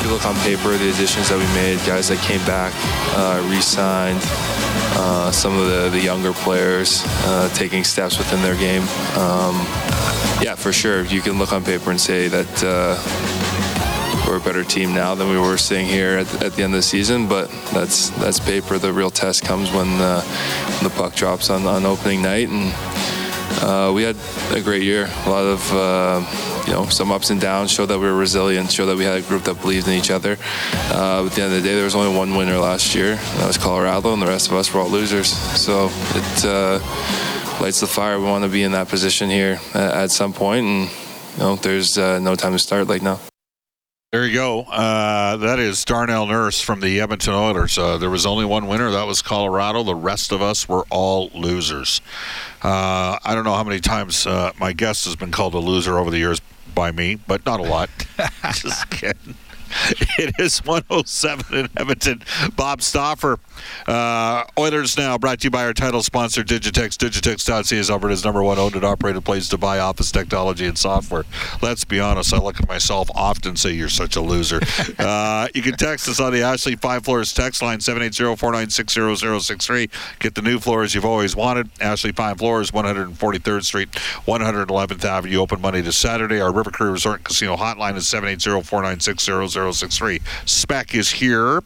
If you look on paper, the additions that we made, guys that came back, re-signed, some of the younger players taking steps within their game. Yeah, for sure. You can look on paper and say that we're a better team now than we were sitting here at the end of the season, but that's paper. The real test comes when the puck drops on opening night, and we had a great year. A lot of some ups and downs, show that we were resilient, show that we had a group that believed in each other. At the end of the day, there was only one winner last year. That was Colorado, and the rest of us were all losers. So it lights the fire. We want to be in that position here at some point, and there's no time to start like now. There you go. That is Darnell Nurse from the Edmonton Oilers. There was only one winner. That was Colorado. The rest of us were all losers. I don't know how many times my guest has been called a loser over the years by me, but not a lot. Just kidding. It is 107 in Edmonton. Bob Stauffer. Oilers Now, brought to you by our title sponsor, Digitex. Digitex.ca is Alberta's #1 owned and operated place to buy office technology and software. Let's be honest, I look at myself often and say, you're such a loser. You can text us on the Ashley Five Floors text line, 780-496-0063. Get the new floors you've always wanted. Ashley Five Floors, 143rd Street, 111th Avenue, open Monday to Saturday. Our River Creek Resort and Casino hotline is 780-496-0063. Spec is here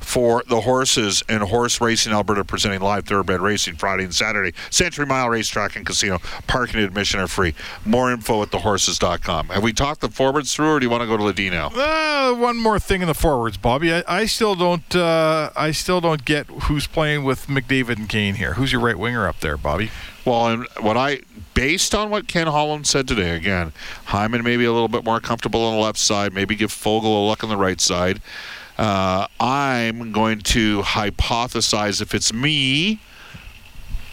for the horses and horse racing. Alberta presenting live thoroughbred racing Friday and Saturday. Century Mile Racetrack and Casino. Parking and admission are free. More info at thehorses.com. Have we talked the forwards through, or do you want to go to Ledeen now? One more thing in the forwards, Bobby. I still don't get who's playing with McDavid and Kane here. Who's your right winger up there, Bobby? Well, and based on what Ken Holland said today, again, Hyman maybe a little bit more comfortable on the left side. Maybe give Foegele a look on the right side. I'm going to hypothesize, if it's me,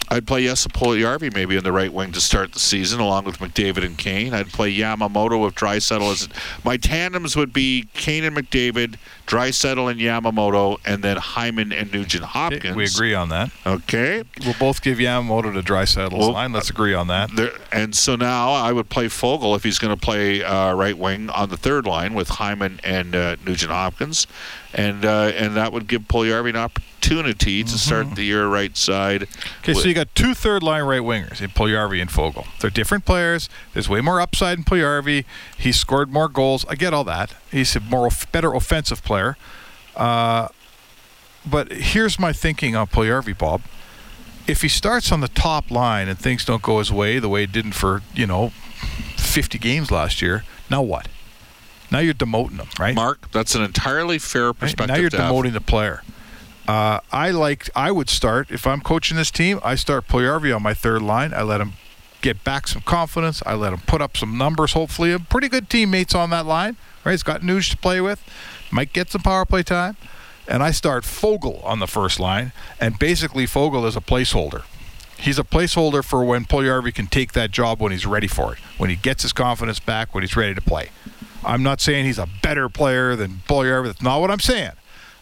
I'd play Puljujärvi maybe in the right wing to start the season, along with McDavid and Kane. I'd play Yamamoto with Draisaitl. My tandems would be Kane and McDavid, Draisaitl and Yamamoto, and then Hyman and Nugent Hopkins. We agree on that. Okay. We'll both give Yamamoto to Draisaitl's line. Let's agree on that. And so now I would play Foegele, if he's going to play right wing, on the third line with Hyman and Nugent Hopkins. And that would give Puljujärvi an opportunity to start the year right side. Okay, so you got two third-line right wingers in Puljujärvi and Foegele. They're different players. There's way more upside in Puljujärvi. He scored more goals. I get all that. He's a better offensive player. But here's my thinking on Puljujärvi, Bob. If he starts on the top line and things don't go his way, the way it didn't for, 50 games last year, now what? Now you're demoting him, right? Mark, that's an entirely fair perspective. Right? Now you're demoting the player. I would start, if I'm coaching this team, I start Puljujärvi on my third line. I let him get back some confidence. I let him put up some numbers, hopefully. A pretty good teammates on that line, right? He's got Nuge to play with. Might get some power play time. And I start Foegele on the first line. And basically Foegele is a placeholder. He's a placeholder for when Puljujärvi can take that job when he's ready for it. When he gets his confidence back, when he's ready to play. I'm not saying he's a better player than Puljujärvi. That's not what I'm saying.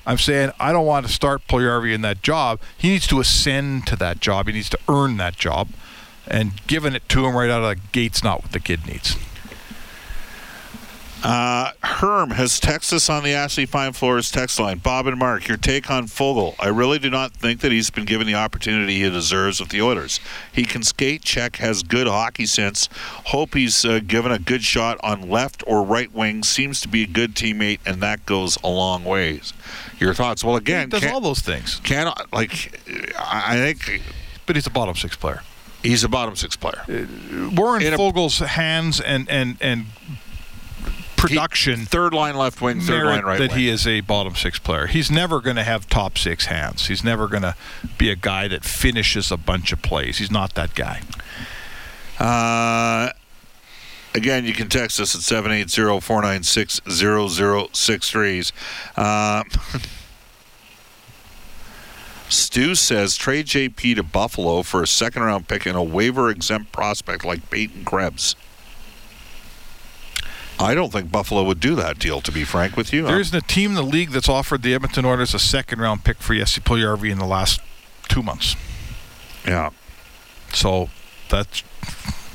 I'm saying I don't want to start Puljujärvi in that job. He needs to ascend to that job. He needs to earn that job. And giving it to him right out of the gate's not what the kid needs. Herm has texted us on the Ashley Five Floors text line. Bob and Mark, your take on Foegele. I really do not think that he's been given the opportunity he deserves with the Oilers. He can skate, check, has good hockey sense. Hope he's given a good shot on left or right wing. Seems to be a good teammate, and that goes a long ways. Your thoughts? Well, again, he does all those things. But he's a bottom six player. He's a bottom six player. We're in Foegele's hands and production. Third line left wing, third line right wing. That he is a bottom six player. He's never going to have top six hands. He's never going to be a guy that finishes a bunch of plays. He's not that guy. Again, you can text us at 780-496-0063. Stu says trade JP to Buffalo for a second-round pick and a waiver-exempt prospect like Peyton Krebs. I don't think Buffalo would do that deal, to be frank with you. There isn't a team in the league that's offered the Edmonton Oilers a second-round pick for Jesse Puljujärvi in the last 2 months. Yeah. So that's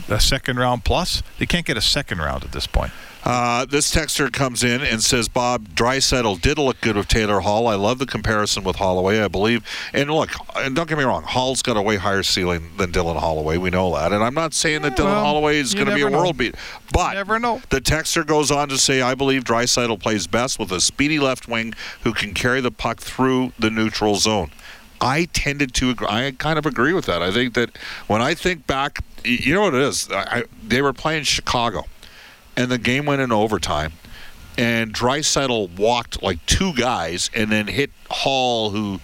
a second-round plus. They can't get a second-round at this point. This texter comes in and says, Bob, Draisaitl did look good with Taylor Hall. I love the comparison with Holloway, I believe. And look, and don't get me wrong, Hall's got a way higher ceiling than Dylan Holloway. We know that. And I'm not saying that Dylan Holloway is going to be a world beat. But the texter goes on to say, I believe Draisaitl plays best with a speedy left wing who can carry the puck through the neutral zone. I tended to agree. I kind of agree with that. I think that when I think back, you know what it is? They were playing Chicago. And the game went in overtime. And Draisaitl walked like two guys and then hit Hall who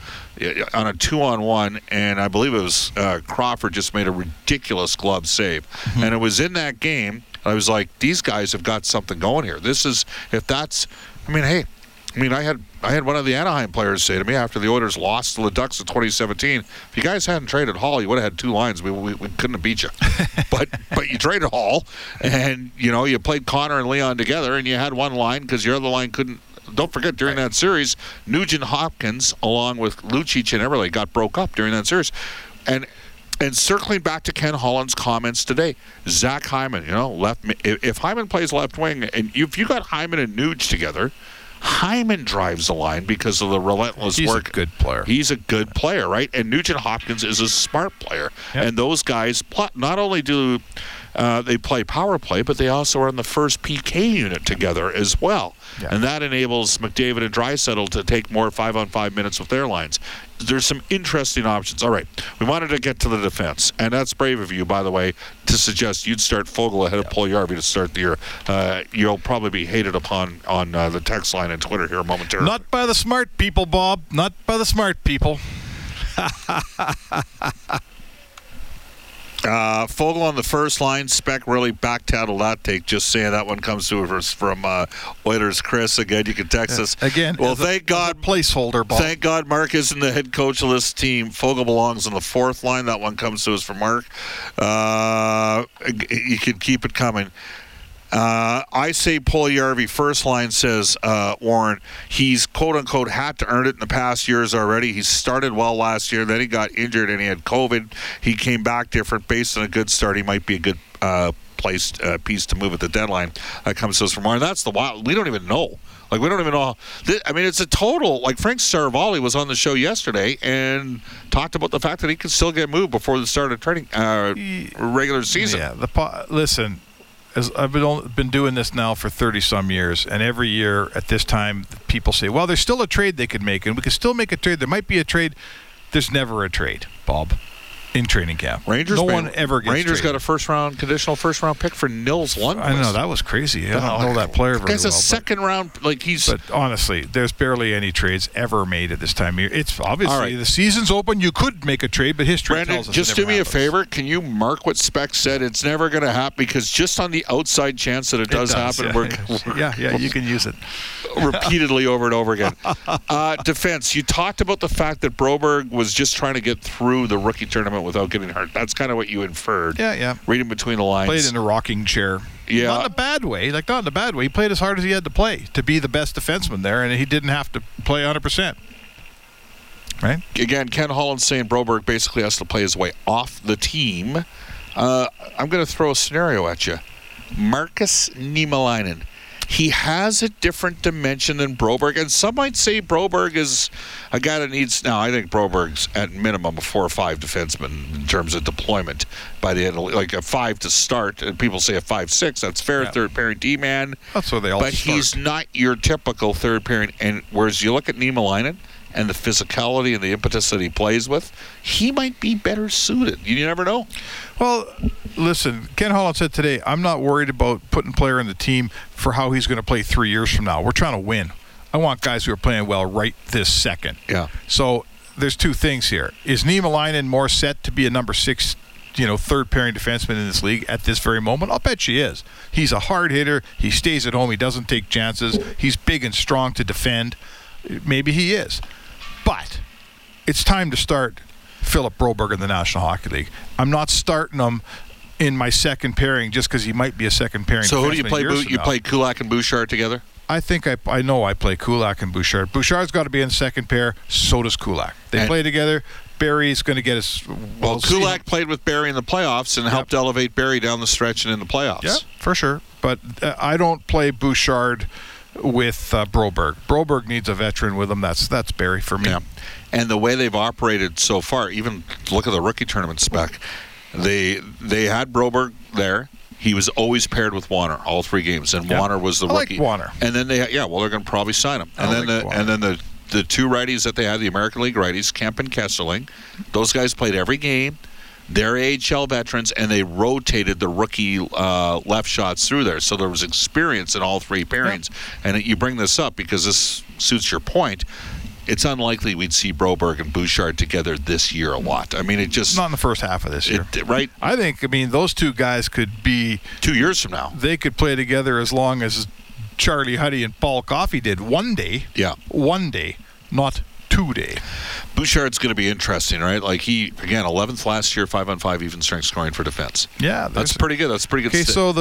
on a 2-on-1. And I believe it was Crawford just made a ridiculous glove save. Mm-hmm. And it was in that game, I was like, these guys have got something going here. This is, if that's, I mean, hey. I mean, I had one of the Anaheim players say to me after the Oilers lost to the Ducks in 2017, if you guys hadn't traded Hall, you would have had two lines. We couldn't have beat you. But you traded Hall, and, you know, you played Connor and Leon together, and you had one line because your other line couldn't. Don't forget, during that series, Nugent Hopkins, along with Lucic and Everly, got broke up during that series. And circling back to Ken Holland's comments today, Zach Hyman, you know, left. If Hyman plays left wing, and if you got Hyman and Nuge together, Hyman drives the line because of the relentless work. He's a good player. He's a good player, right? And Nugent Hopkins is a smart player. Yep. And those guys, not only do they play power play, but they also are in the first PK unit together as well. Yep. And that enables McDavid and Draisaitl to take more 5-on-5 minutes with their lines. There's some interesting options. All right, we wanted to get to the defense, and that's brave of you, by the way, to suggest you'd start Foegele ahead of Puljujärvi to start the year. You'll probably be hated upon on the text line and Twitter here momentarily. Not by the smart people, Bob. Not by the smart people. Foegele on the first line. Speck really back-tattled that take. Just saying that one comes to us from Oilers Chris. Again, you can text us. Again, well, thank God. Placeholder ball. Thank God Mark isn't the head coach of this team. Foegele belongs on the fourth line. That one comes to us from Mark. You can keep it coming. I say Puljujärvi first line, says Warren. He's, quote-unquote, had to earn it in the past years already. He started well last year. Then he got injured and he had COVID. He came back different. Based on a good start, he might be a good piece to move at the deadline. Comes to us from Warren. That's the wild. We don't even know. Like, we don't even know. I mean, it's a total. Like, Frank Saravalli was on the show yesterday and talked about the fact that he could still get moved before the start of training regular season. Yeah. Listen. As I've been doing this now for 30-some years, and every year at this time, people say, well, there's still a trade they could make, and we could still make a trade. There might be a trade. There's never a trade, Bob, in training camp. Rangers got a conditional first-round pick for Nils Lundqvist. I know, that was crazy. I don't know that player very well. That's a second-round, But honestly, there's barely any trades ever made at this time of year. It's obviously, the season's open. You could make a trade, but history tells us it never happens. Just do me a favor. Can you mark what Speck said? It's never going to happen, because just on the outside chance that it does happen, we're you can use it. Repeatedly over and over again. Defense, you talked about the fact that Broberg was just trying to get through the rookie tournament without getting hurt. That's kind of what you inferred. Yeah. Reading between the lines. Played in a rocking chair. Yeah. Not in a bad way. He played as hard as he had to play to be the best defenseman there, and he didn't have to play 100%. Right? Again, Ken Holland saying Broberg basically has to play his way off the team. I'm going to throw a scenario at you. Marcus Niemeläinen. he has a different dimension than Broberg. And some might say Broberg is a guy that needs... Now, I think Broberg's at minimum a 4 or 5 defenseman in terms of deployment by the end of... Like a 5 to start. And people say a 5-6. That's fair. Yeah. Third pairing D-man. That's where they all start. But he's not your typical third pairing. And whereas you look at Niemeläinen and the physicality and the impetus that he plays with, he might be better suited. You never know. Well, listen, Ken Holland said today, I'm not worried about putting a player in the team for how he's going to play 3 years from now. We're trying to win. I want guys who are playing well right this second. Yeah. So there's two things here. Is Niemeläinen more set to be a number 6, third-pairing defenseman in this league at this very moment? I'll bet she is. He's a hard hitter. He stays at home. He doesn't take chances. He's big and strong to defend. Maybe he is. But it's time to start Philip Broberg in the National Hockey League. I'm not starting him in my second pairing just because he might be a second pairing. So who do you play? You play Kulak and Bouchard together? I think I know I play Kulak and Bouchard. Bouchard's got to be in second pair. So does Kulak. They play together. Barrie's going to get us. Well, Kulak played with Barrie in the playoffs and helped elevate Barrie down the stretch and in the playoffs. Yeah, for sure. But I don't play Bouchard with Broberg. Broberg needs a veteran with him. That's Barrie for me. Yeah. And the way they've operated so far, even look at the rookie tournament spec, they had Broberg there. He was always paired with Warner all 3 games, and Warner was the rookie. I like Warner. And then they're going to probably sign him. And then the 2 righties that they had, the American League righties, Kemp and Kesselring, those guys played every game. They're AHL veterans, and they rotated the rookie left shots through there. So there was experience in all 3 pairings. Yep. And you bring this up because this suits your point. It's unlikely we'd see Broberg and Bouchard together this year a lot. I mean, it just... Not in the first half of this year. Right? I think, those 2 guys could be... 2 years from now. They could play together as long as Charlie Huddy and Paul Coffey did one day. Yeah. One day, not... 2 day. Bouchard's going to be interesting, right? Like he, again, 11th last year, 5-on-5, even strength scoring for defense. Yeah. That's pretty good. That's pretty good. Okay, so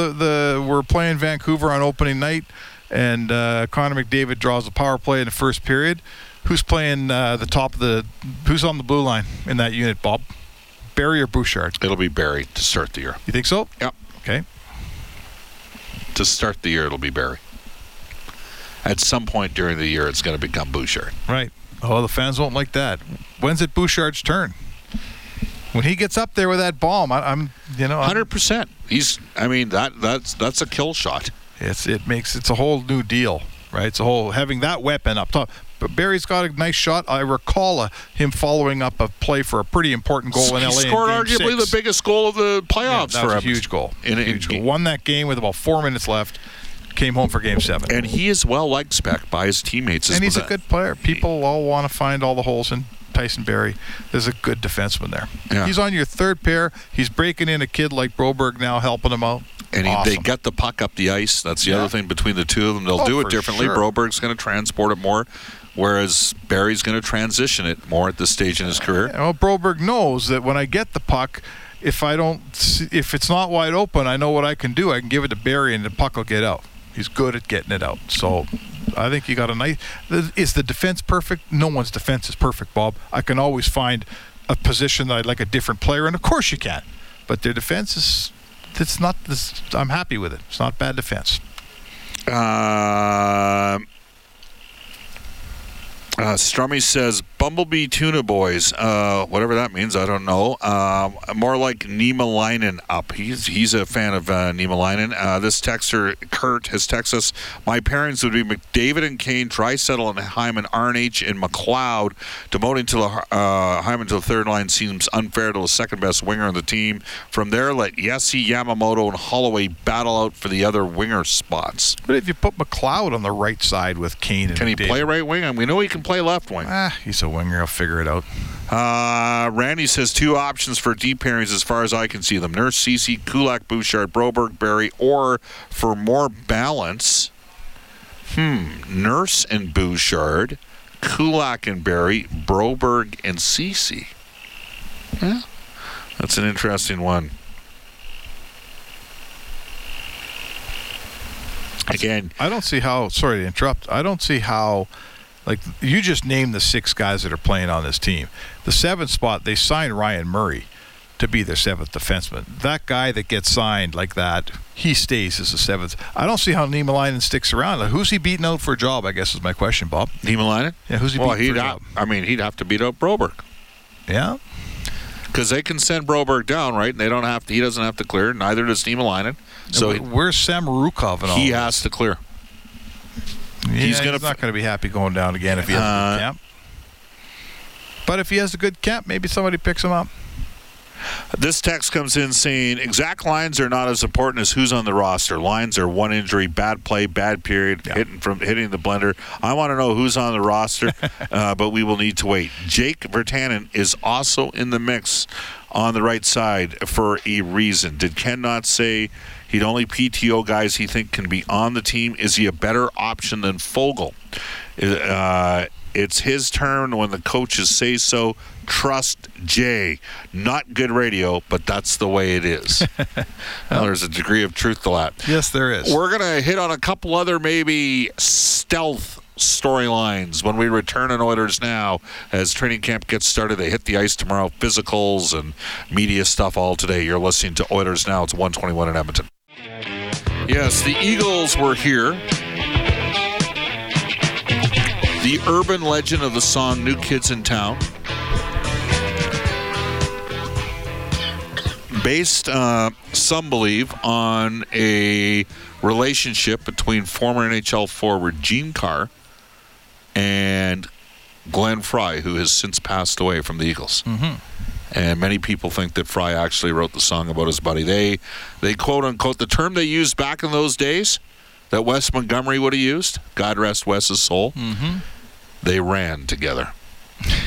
we're playing Vancouver on opening night, and Connor McDavid draws a power play in the first period. Who's playing who's on the blue line in that unit, Bob? Barrie or Bouchard? It'll be Barrie to start the year. You think so? Yeah. Okay. To start the year, it'll be Barrie. At some point during the year, it's going to become Bouchard. Right. Oh, the fans won't like that. When's it Bouchard's turn? When he gets up there with that bomb, I'm 100%. He's, that's a kill shot. It's a whole new deal, right? It's a whole having that weapon up top. But Barrie's got a nice shot. I recall him following up a play for a pretty important goal in LA. He scored arguably 6. The biggest goal of the playoffs for him. That was a huge goal. Won that game with about 4 minutes left. Came home for Game 7. And he is well liked, Spec, by his teammates. And he's a good player. People all want to find all the holes in Tyson Barrie. There's a good defenseman there. Yeah. He's on your third pair. He's breaking in a kid like Broberg now, helping him out. And they get the puck up the ice. That's the other thing between the 2 of them. They'll do it differently. Sure. Broberg's going to transport it more, whereas Barrie's going to transition it more at this stage in his career. Well, Broberg knows that when I get the puck, if it's not wide open, I know what I can do. I can give it to Barrie, and the puck will get out. He's good at getting it out. So I think you got a nice... Is the defense perfect? No one's defense is perfect, Bob. I can always find a position that I'd like a different player, and of course you can. But their defense is... It's not... I'm happy with it. It's not bad defense. Strummy says, Bumblebee Tuna Boys. Whatever that means, I don't know. More like Niemeläinen up. He's a fan of Niemeläinen. This texter, Kurt, has texted us, my pairings would be McDavid and Kane, Draisaitl and Hyman, RNH and McLeod. Demoting to Hyman to the third line seems unfair to the second-best winger on the team. From there, let Yessi, Yamamoto, and Holloway battle out for the other winger spots. But if you put McLeod on the right side with Kane and McDavid. Can he play right wing? We know he can play left wing. He's a winger. I'll figure it out. Randy says 2 options for deep pairings as far as I can see them. Nurse, CeCe, Kulak, Bouchard, Broberg, Barrie, or for more balance, Nurse and Bouchard, Kulak and Barrie, Broberg and CeCe. Yeah. That's an interesting one. Again. I don't see how... Like, you just named the 6 guys that are playing on this team. The 7th spot, they signed Ryan Murray. to be their seventh defenseman. That guy that gets signed like that, he stays as the seventh. I don't see how Niemeläinen sticks around. Like, who's he beating out for a job, I guess is my question, Bob. Niemeläinen? Yeah, who's he beating for a job? I mean, he'd have to beat out Broberg. Yeah. Because they can send Broberg down, right? And they don't have to. He doesn't have to clear. Neither does Niemeläinen. So where's Sam Rukov and all? He has to clear. Yeah, he's not going to be happy going down again if he has a good camp. But if he has a good camp, maybe somebody picks him up. This text comes in saying, exact lines are not as important as who's on the roster. Lines are one injury, bad play, bad period, hitting the blender. I want to know who's on the roster, but we will need to wait. Jake Virtanen is also in the mix on the right side for a reason. Did Ken not say he'd only PTO guys he think can be on the team? Is he a better option than Foegele? It's his turn when the coaches say so. Trust Jay. Not good radio, but that's the way it is. Well, there's a degree of truth to that. Yes, there is. We're going to hit on a couple other maybe stealth storylines when we return on Oilers Now. As training camp gets started, they hit the ice tomorrow. Physicals and media stuff all today. You're listening to Oilers Now. It's 121 in Edmonton. Yes, the Eagles were here. The urban legend of the song New Kids in Town, based, some believe, on a relationship between former NHL forward Gene Carr and Glenn Frey, who has since passed away from the Eagles. Mm-hmm. And many people think that Frey actually wrote the song about his buddy. They quote-unquote, the term they used back in those days that Wes Montgomery would have used, God rest Wes's soul, mm-hmm. They ran together.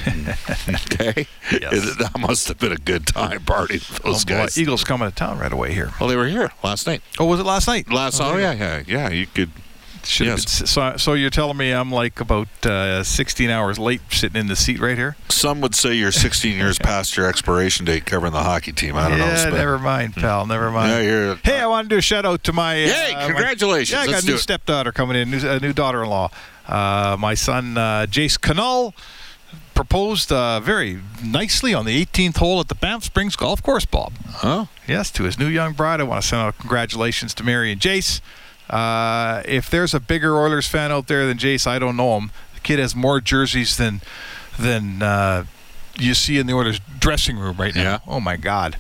Okay? Yes. That must have been a good time party for those guys. Boy, Eagles coming to town right away here. Well, they were here last night. Oh, was it last night? Yeah. You could... So you're telling me I'm like about 16 hours late sitting in the seat right here? Some would say you're 16 years past your expiration date covering the hockey team. I don't know. Never mind, pal. Never mind. Hey, I want to do a shout-out to my... congratulations. I got a new stepdaughter coming in, a new daughter-in-law. My son, Jace Canal, proposed very nicely on the 18th hole at the Banff Springs Golf Course, Bob. Huh? Yes, to his new young bride. I want to send out congratulations to Mary and Jace. If there's a bigger Oilers fan out there than Jace, I don't know him. The kid has more jerseys than you see in the Oilers dressing room right now. Yeah. Oh, my God.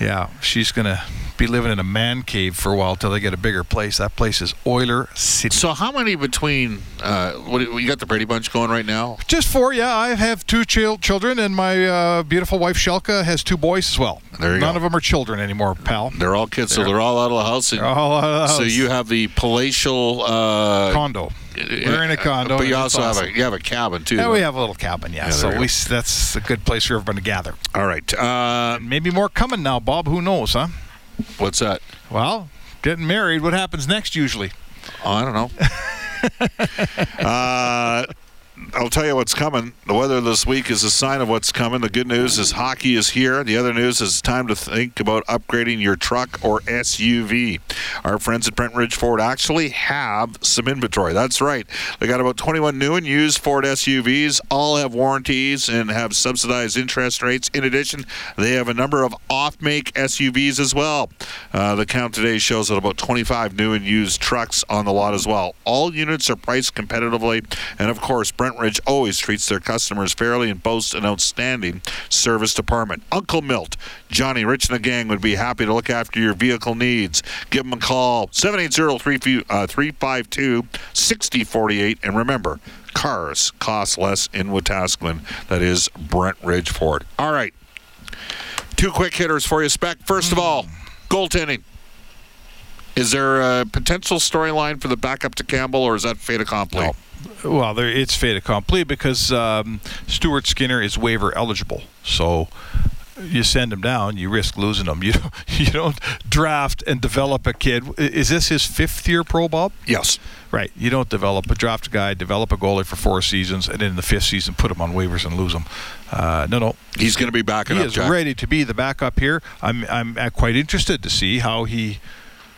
Yeah, she's going to be living in a man cave for a while until they get a bigger place. That place is Oiler City. So how many between you got the Brady Bunch going right now? Just four, yeah. I have two children, and my beautiful wife, Shelka, has two boys as well. There you go. None of them are children anymore, pal. They're all kids, so they're all out of the house. They're all out of the house. So you have the palatial... condo. We're in a condo. But you also have a cabin, too. Yeah, we have a little cabin, yeah. So that's a good place for everyone to gather. All right. Maybe more coming now, Bob. Who knows, huh? What's that? Well, getting married. What happens next, usually? Oh, I don't know. I'll tell you what's coming. The weather this week is a sign of what's coming. The good news is hockey is here. The other news is time to think about upgrading your truck or SUV. Our friends at Brent Ridge Ford actually have some inventory. That's right. They got about 21 new and used Ford SUVs. All have warranties and have subsidized interest rates. In addition, they have a number of off-make SUVs as well. The count today shows that about 25 new and used trucks on the lot as well. All units are priced competitively. And, of course, Brent Ridge always treats their customers fairly and boasts an outstanding service department. Uncle Milt, Johnny, Rich, and the gang would be happy to look after your vehicle needs. Give them a call, 780-352-6048. And remember, cars cost less in Wetaskiwin. That is Brent Ridge Ford. All right, two quick hitters for you, Spec. First of all, goaltending. Is there a potential storyline for the backup to Campbell, or is that fait accompli? No. Well, it's fait accompli because Stuart Skinner is waiver eligible. So you send him down, you risk losing him. You don't draft and develop a kid. Is this his fifth year pro, Bob? Yes. Right. You don't draft a guy, develop a goalie for four seasons, and then in the fifth season put him on waivers and lose him. No. He's going to be backing up, Jack. He is ready to be the backup here. I'm quite interested to see how he...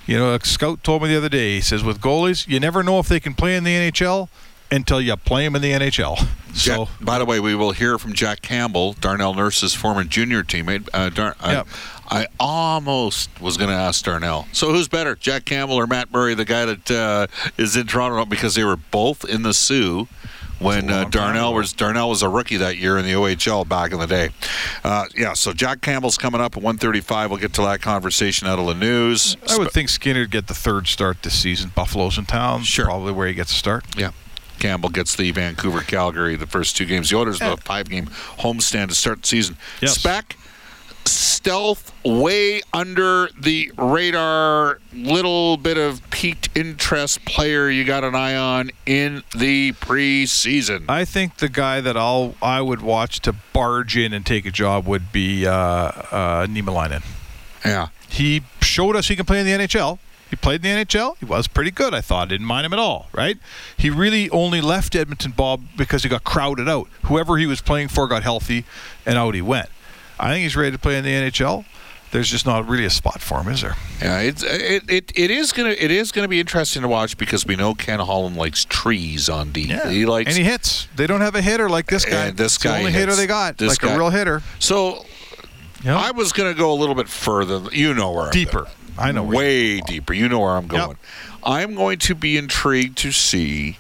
You know, a scout told me the other day, he says, with goalies, you never know if they can play in the NHL until you play him in the NHL. So, by the way, we will hear from Jack Campbell, Darnell Nurse's former junior teammate. I almost was going to ask Darnell, so who's better, Jack Campbell or Matt Murray, the guy that is in Toronto, because they were both in the Sioux when Darnell was a rookie that year in the OHL back in the day. So Jack Campbell's coming up at 1:35. We'll get to that conversation out of the news. I would think Skinner'd get the third start this season. Buffalo's in town. Sure. Probably where he gets a start. Yeah. Campbell gets the Vancouver-Calgary the first two games. The Oilers have a 5-game homestand to start the season. Yes. Spec, stealth, way under the radar, little bit of piqued interest player you got an eye on in the preseason. I think the guy that I would watch to barge in and take a job would be Niemeläinen. Yeah. He showed us he can play in the NHL. He played in the NHL. He was pretty good, I thought. Didn't mind him at all, right? He really only left Edmonton, Bob, because he got crowded out. Whoever he was playing for got healthy, and out he went. I think he's ready to play in the NHL. There's just not really a spot for him, is there? Yeah, it is gonna be interesting to watch, because we know Ken Holland likes trees on D. Yeah. He likes, and he hits. They don't have a hitter like this guy. This guy is the only hitter they got. A real hitter. So I was gonna go a little bit further. You know where I'm deeper. There. I know way deeper. You know where I'm going. Yep. I'm going to be intrigued to see.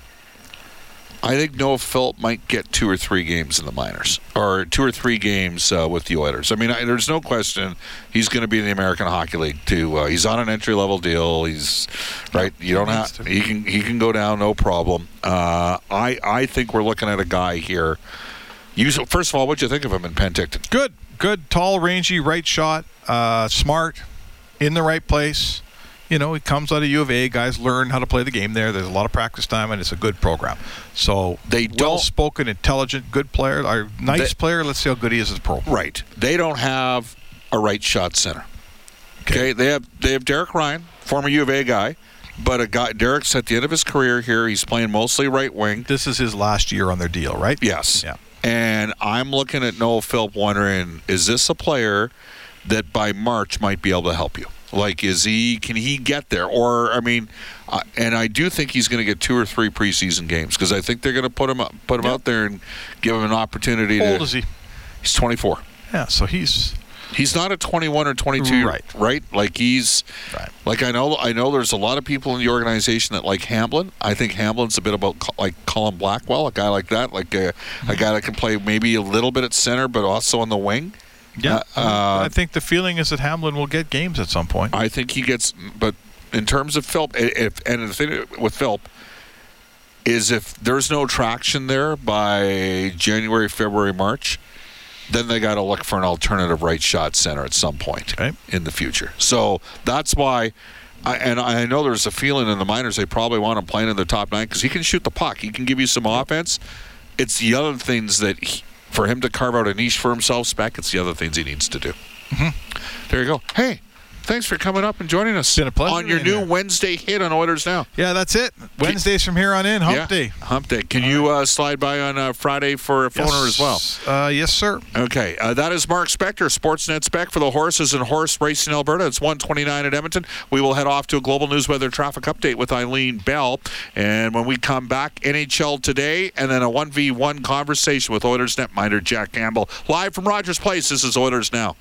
I think Noah Felt might get 2 or 3 games in the minors, or 2 or 3 games with the Oilers. I mean, there's no question he's going to be in the American Hockey League too. He's on an entry-level deal. He's right. You don't have. He can go down, no problem. I think we're looking at a guy here. First of all, what'd you think of him in Penticton? Good, tall, rangy, right shot, smart. In the right place. You know, he comes out of U of A. Guys learn how to play the game there. There's a lot of practice time, and it's a good program. So, well-spoken, intelligent, good player. Nice player. Let's see how good he is as a pro. Right. They don't have a right shot center. Okay. They have Derek Ryan, former U of A guy. But Derek's at the end of his career here. He's playing mostly right wing. This is his last year on their deal, right? Yes. Yeah. And I'm looking at Noah Philp wondering, is this a player that by March might be able to help you? Like, can he get there? Or, I mean, and I do think he's going to get 2 or 3 preseason games, because I think they're going to put him out there and give him an opportunity. How old is he? He's 24. Yeah, so he's not a 21 or 22, right? Like, I know there's a lot of people in the organization that like Hamblin. I think Hamblin's a bit about like Colin Blackwell, a guy like that, like a guy that can play maybe a little bit at center, but also on the wing. Yeah, I think the feeling is that Hamlin will get games at some point. I think he gets, but in terms of Philp, the thing with Philp is if there's no traction there by January, February, March, then they got to look for an alternative right shot center at some point in the future. So that's why, I know there's a feeling in the minors they probably want him playing in the top 9, because he can shoot the puck. He can give you some offense. It's the other things that for him to carve out a niche for himself, Spec, it's the other things he needs to do. Mm-hmm. There you go. Hey, thanks for coming up and joining us. It's been a pleasure. On your new Wednesday hit on Oilers Now. Yeah, that's it. Wednesdays from here on in, hump day. Hump day. Can you slide by on Friday for a phoner as well? Yes, sir. Okay. That is Mark Spector, Sportsnet Spec for the horses and horse racing in Alberta. It's 1:29 at Edmonton. We will head off to a global news weather traffic update with Eileen Bell. And when we come back, NHL Today, and then a 1v1 conversation with Oilers netminder Jack Campbell. Live from Rogers Place, this is Oilers Now.